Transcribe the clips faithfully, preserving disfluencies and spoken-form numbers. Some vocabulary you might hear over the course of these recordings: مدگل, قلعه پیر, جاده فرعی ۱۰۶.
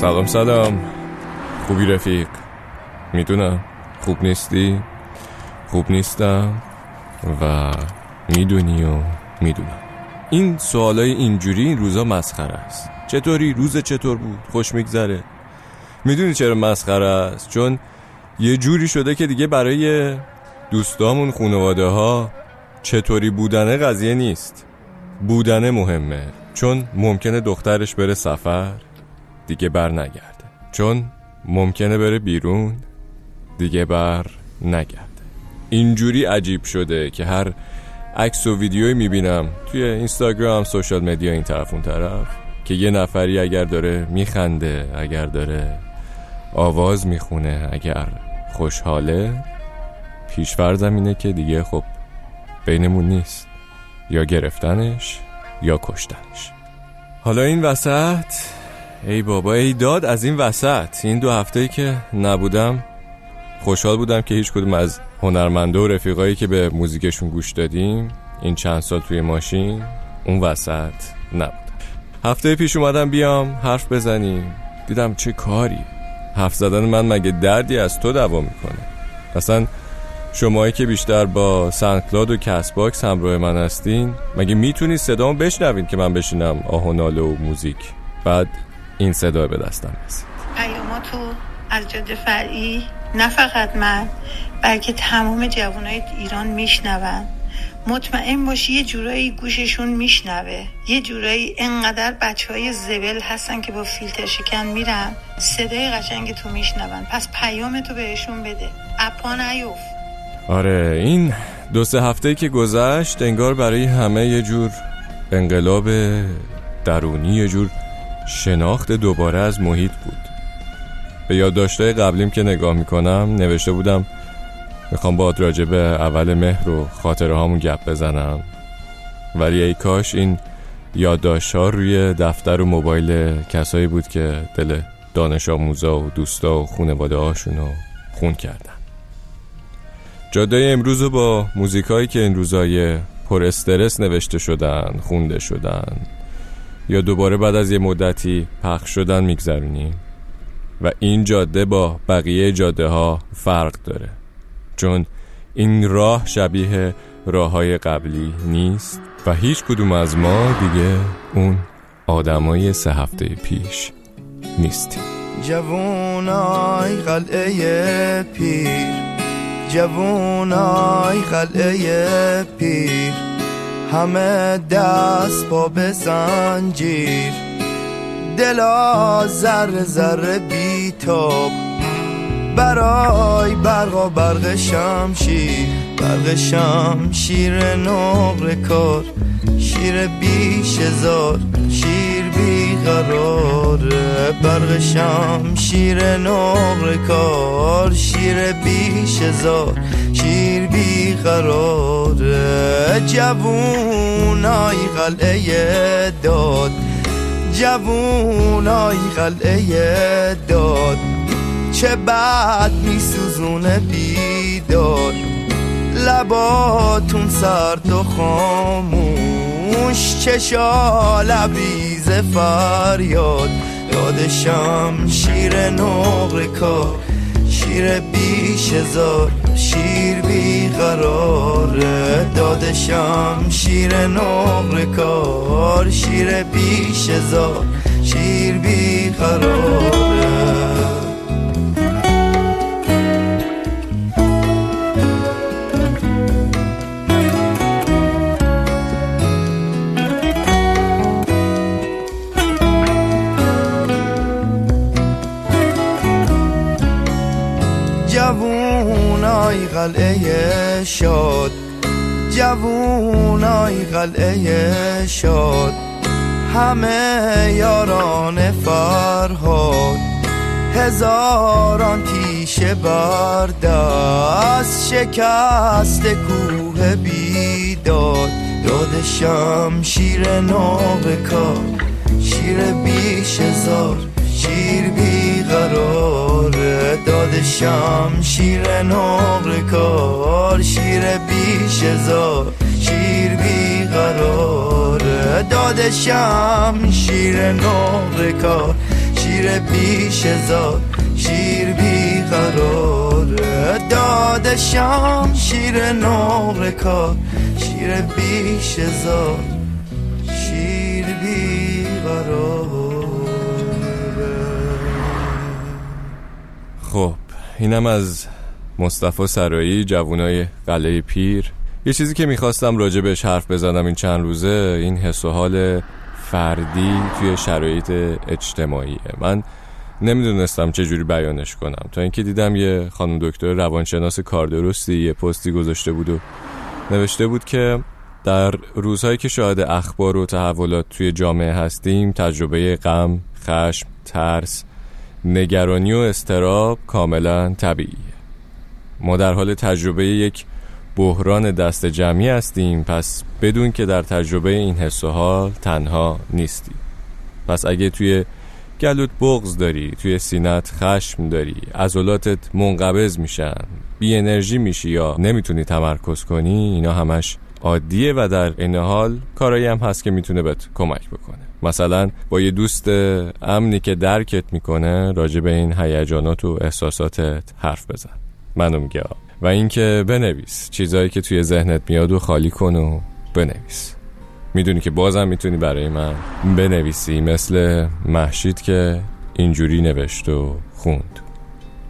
سلام سلام، خوبی رفیق؟ میدونم خوب نیستی، خوب نیستم و میدونی و میدونم. این سوالای اینجوری این روزا مسخره است. چطوری؟ روز چطور بود؟ خوش میگذره؟ میدونی چرا مسخره است؟ چون یه جوری شده که دیگه برای دوستامون، خانواده ها چطوری بودنه قضیه نیست، بودنه مهمه. چون ممکنه دخترش بره سفر دیگه بر نگرده، چون ممکنه بره بیرون دیگه بر نگرده. اینجوری عجیب شده که هر عکس و ویدیوی میبینم توی اینستاگرام، سوشال مدیا، این طرف اون طرف، که یه نفری اگر داره میخنده، اگر داره آواز میخونه، اگر خوشحاله، پیش‌فرضم اینه که دیگه خب بینمون نیست، یا گرفتنش یا کشتنش. حالا این وسط ای بابا ای داد از این وسط. این دو هفته‌ای که نبودم خوشحال بودم که هیچ کدوم از هنرمنده و رفیقایی که به موزیکشون گوش دادیم این چند سال توی ماشین اون وسط نبود. هفته پیش اومدم بیام حرف بزنیم، دیدم چه کاری، حرف زدن من مگه دردی از تو دوا میکنه؟ اصلا شمایی که بیشتر با ساندکلاود و کست باکس همراه من هستین، مگه میتونی صدامو بشنوین که من بشینم آه و ناله و موزیک؟ بعد این صدا به دستم رسید. ایاما تو از جاده فرعی نه فقط من بلکه تمام جوانای ایران میشنون. مطمئن باش یه جورایی گوششون میشنوه، یه جورایی. انقدر بچه های زبل هستن که با فیلتر شکن میرن صدای قشنگ تو میشنون. پس پیام تو بهشون بده، اپا نیوف. آره این دو سه هفته‌ای که گذشت انگار برای همه یه جور انقلاب درونی، یه جور شناخت دوباره از محیط بود. به یادداشت‌های قبلیم که نگاه میکنم نوشته بودم میخوام باهات راجع به اول مهر و خاطره هامون گپ بزنم، ولی ای کاش این یادداشت‌ها روی دفتر و موبایل کسایی بود که دل دانش آموزا و دوستا و خانواده هاشونو خون کردن. جاده امروز با موزیکایی که این روزای پر استرس نوشته شدن، خونده شدن یا دوباره بعد از یه مدتی پخش شدن میگذرونیم. و این جاده با بقیه جاده ها فرق داره، چون این راه شبیه راه‌های قبلی نیست و هیچ کدوم از ما دیگه اون آدمای سه هفته پیش نیستیم. جوونای قلعه پیر، جوونای قلعه پیر، همه دست پا به زنجیر، دلا ذره ذره بی تاب برای برق و برق شمشیر، برق شمشیر نقره کار، شیر بیش زار، شیر بیقراره، برق شمشیر نقره کار، شیر بیش زار، شیر بیقراره. جوونای قلعه داد، جوونای قلعه داد، چه بعد می سوزونه بیدار، لباتون سرد و خاموش، چشا لبریز فریاد، یاد شمشیر نقره کار، شیر بیش زار، شیر بیقراره، داد شمشیر نقره کار، شیر بیش زار، شیر بیقراره. جوونای قلعه شاد، جوونای قلعه شاد، همه یاران فرهاد، هزاران تیشه بر دست، شکست کوه بیداد، داد شمشیر نقره کار، شیر بیش زار، شیر بیقراره، داد شمشیر نقره کار، شیر بیش زار، شیر بیقراره، داد شمشیر نقره کار، شیر بیش زاد شیر بیقراره، داد شام شیر نقره کار، شیر بیش زاد شیر بیقراره. خب اینم از مصطفی سرایی، جوانای قلعه پیر. یه چیزی که میخواستم راجع بهش حرف بزنم این چند روزه، این حس و حال فردی توی شرایط اجتماعیه. من نمیدونستم چجوری بیانش کنم تا اینکه دیدم یه خانم دکتر روانشناس کاردرستی یه پستی گذاشته بود و نوشته بود که در روزهایی که شاهد اخبار و تحولات توی جامعه هستیم، تجربه غم، خشم، ترس، نگرانی و اضطراب کاملا طبیعیه. ما در حال تجربه یک بحران دست جمعی هستیم، پس بدون که در تجربه این حس و حال تنها نیستی. پس اگه توی گلوت بغض داری، توی سینت خشم داری، عضلاتت منقبض میشن، بی انرژی میشی یا نمیتونی تمرکز کنی، اینا همش عادیه و در این حال کارایی هم هست که میتونه بهت کمک بکنه. مثلا با یه دوست امنی که درکت میکنه راجع به این هیجانات و احساساتت حرف بزن. منو میگه و اینکه بنویس چیزایی که توی ذهنت میاد و خالی کن و بنویس. میدونی که بازم میتونی برای من بنویسی، مثل مهشید که اینجوری نوشت و خوند: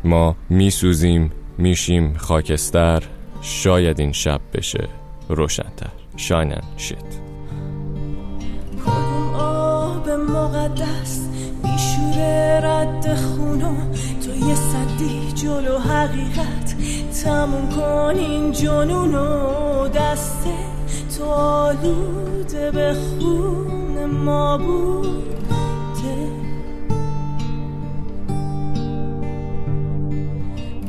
ما میسوزیم میشیم خاکستر، شاید این شب بشه روشن‌تر. شاینن شد کدوم آب مقدس میشوره رد خونم، تو یه صدی جلو حقیقت تموم کن این جنونو، دست تو آلوده به خون ما بوده،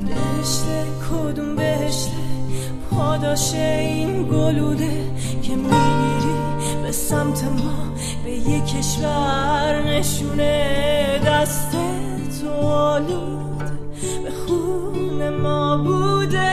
بهشته کدوم بهشته پاداش این گلوده که میگیری به سمت ما به یک کشور نشونه، دست تو آلوده به خون ما بوده.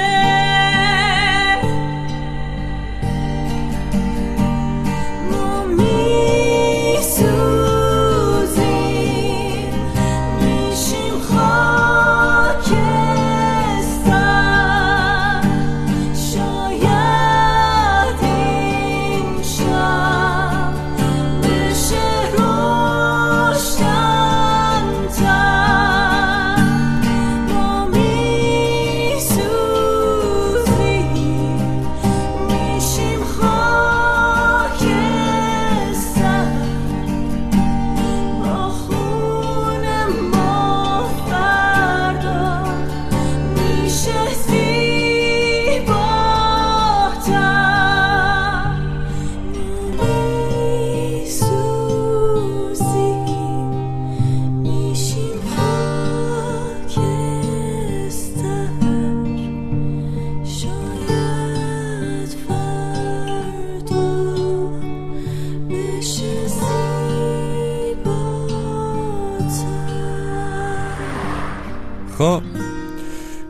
خب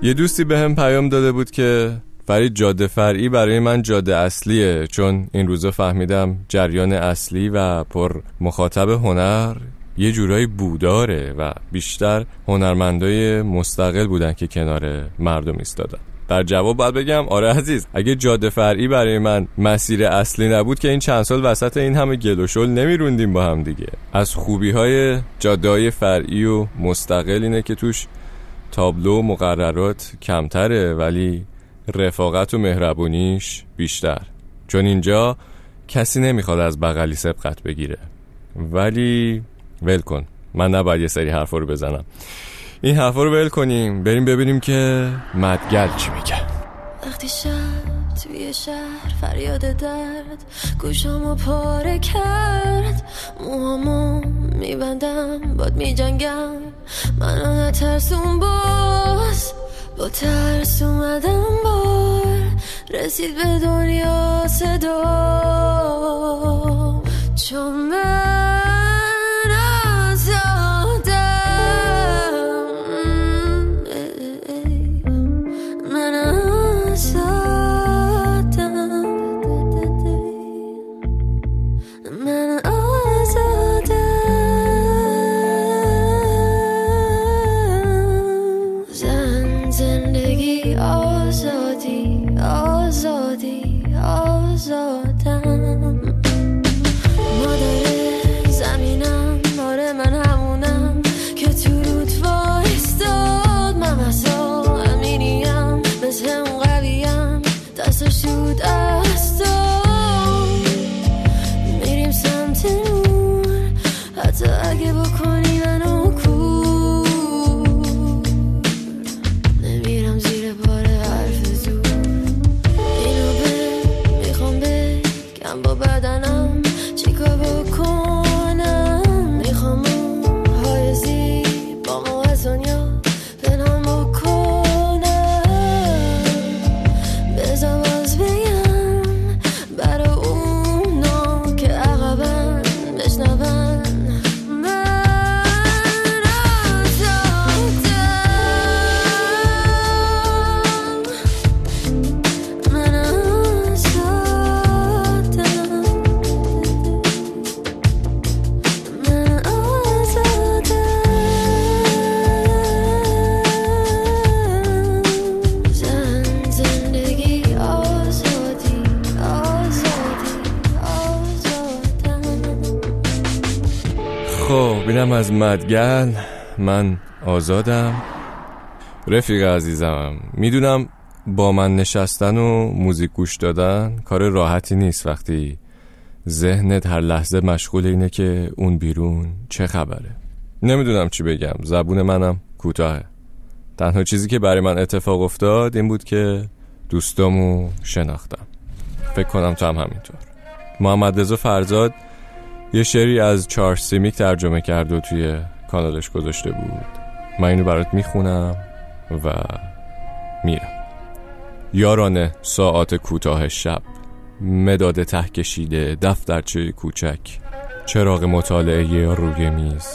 یه دوستی به هم پیام داده بود که فرید جاده فرعی برای من جاده اصلیه، چون این روزا فهمیدم جریان اصلی و پر مخاطب هنر یه جورایی بوداره و بیشتر هنرمندای مستقل بودن که کنار مردم ایستادن. در جواب باید بگم آره عزیز، اگه جاده فرعی برای من مسیر اصلی نبود که این چند سال وسط این همه گل و شل نمیروندیم با هم دیگه. از خوبی‌های جاده‌های فرعی و مستقل اینه که توش تابلو مقررات کمتره ولی رفاقت و مهربونیش بیشتر، چون اینجا کسی نمیخواد از بغلی سبقت بگیره. ولی ول کن، من نباید یه سری حرفا رو بزنم. این حرفا رو ول کنیم، بریم ببینیم که مدگل چی میگه. وقتی شب توی شهر فریاد درد گوشامو پاره کرد، موهامو میبندم باد میجنگم، منو نترسون باز، با ترس اومدم بار، رسید به دنیا صدا، چون من آزادم، من آزادم، من آزادم. از مدگل من آزادم. رفیق عزیزم، میدونم با من نشستن و موزیک گوش دادن کار راحتی نیست وقتی ذهنت هر لحظه مشغول اینه که اون بیرون چه خبره. نمیدونم چی بگم، زبون منم کوتاهه. تنها چیزی که برای من اتفاق افتاد این بود که دوستامو شناختم. فکر کنم تو هم همینطور. محمد رضا فرزاد یه شعری از چارلز سیمیک ترجمه کرد و توی کانالش گذاشته بود. من اینو برات میخونم و میرم. یارانه ساعت کوتاه شب، مداد ته کشیده، دفترچه کوچک، چراغ مطالعه روی میز،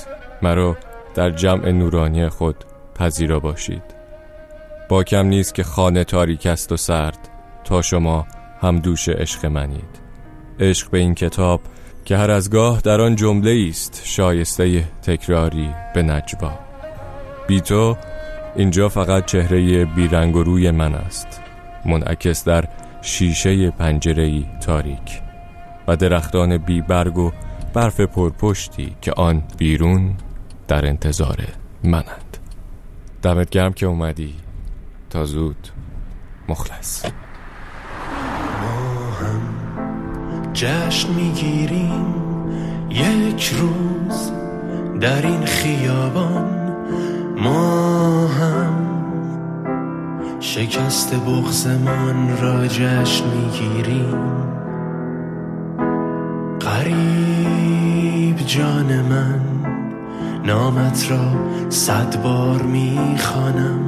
مرا در جمع نورانی خود پذیرا باشید. با کم نیست که خانه تاریک است و سرد تا شما هم دوش عشق منید. عشق به این کتاب که هر از گاه در آن جمله است شایسته تکراری به نجوا. بی تو اینجا فقط چهره بیرنگ و روی من است، منعکس در شیشه پنجره‌ای تاریک و درختان بی برگ و برف پرپشتی که آن بیرون در انتظار منند. دمت گرم که اومدی. تا زود. مخلص. جشن میگیریم یک روز در این خیابان، ما هم شکست بغضمان را جشن میگیریم. قریب جان من، نامت را صد بار میخوانم.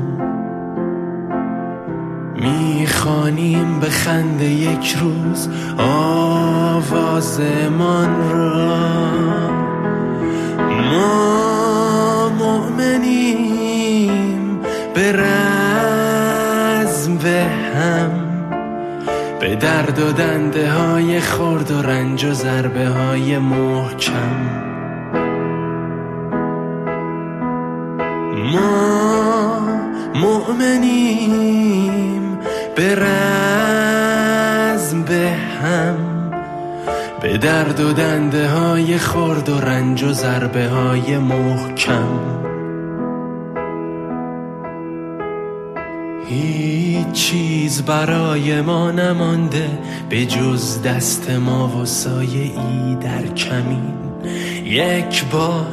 میخوانیم به خنده یک روز آوازمان را. ما مؤمنیم به رزم به هم، به درد و دنده های خرد و رنج و ضربه های محکم. ما مؤمنیم به رزم به هم، به درد و دنده های خرد و رنج و ضربه های محکم. هیچ چیز برای ما نمانده به جز دست ما و سایه ای در کمین. یک بار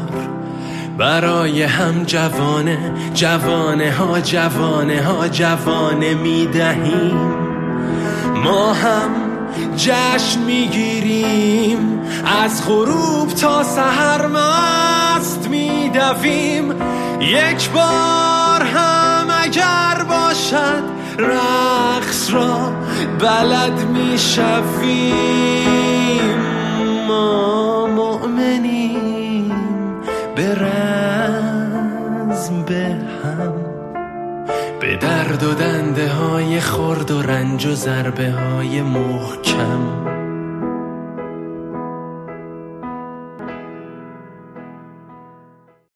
برای هم جوانه، جوانه ها جوانه ها جوانه میدهیم. ما هم جشن میگیریم، از غروب تا سحر مست میدویم. یک بار هم اگر باشد رقص را بلد میشویم. ما مؤمنیم به رزم به هم، به درد و دنده های خرد و رنج و ضربه های محکم.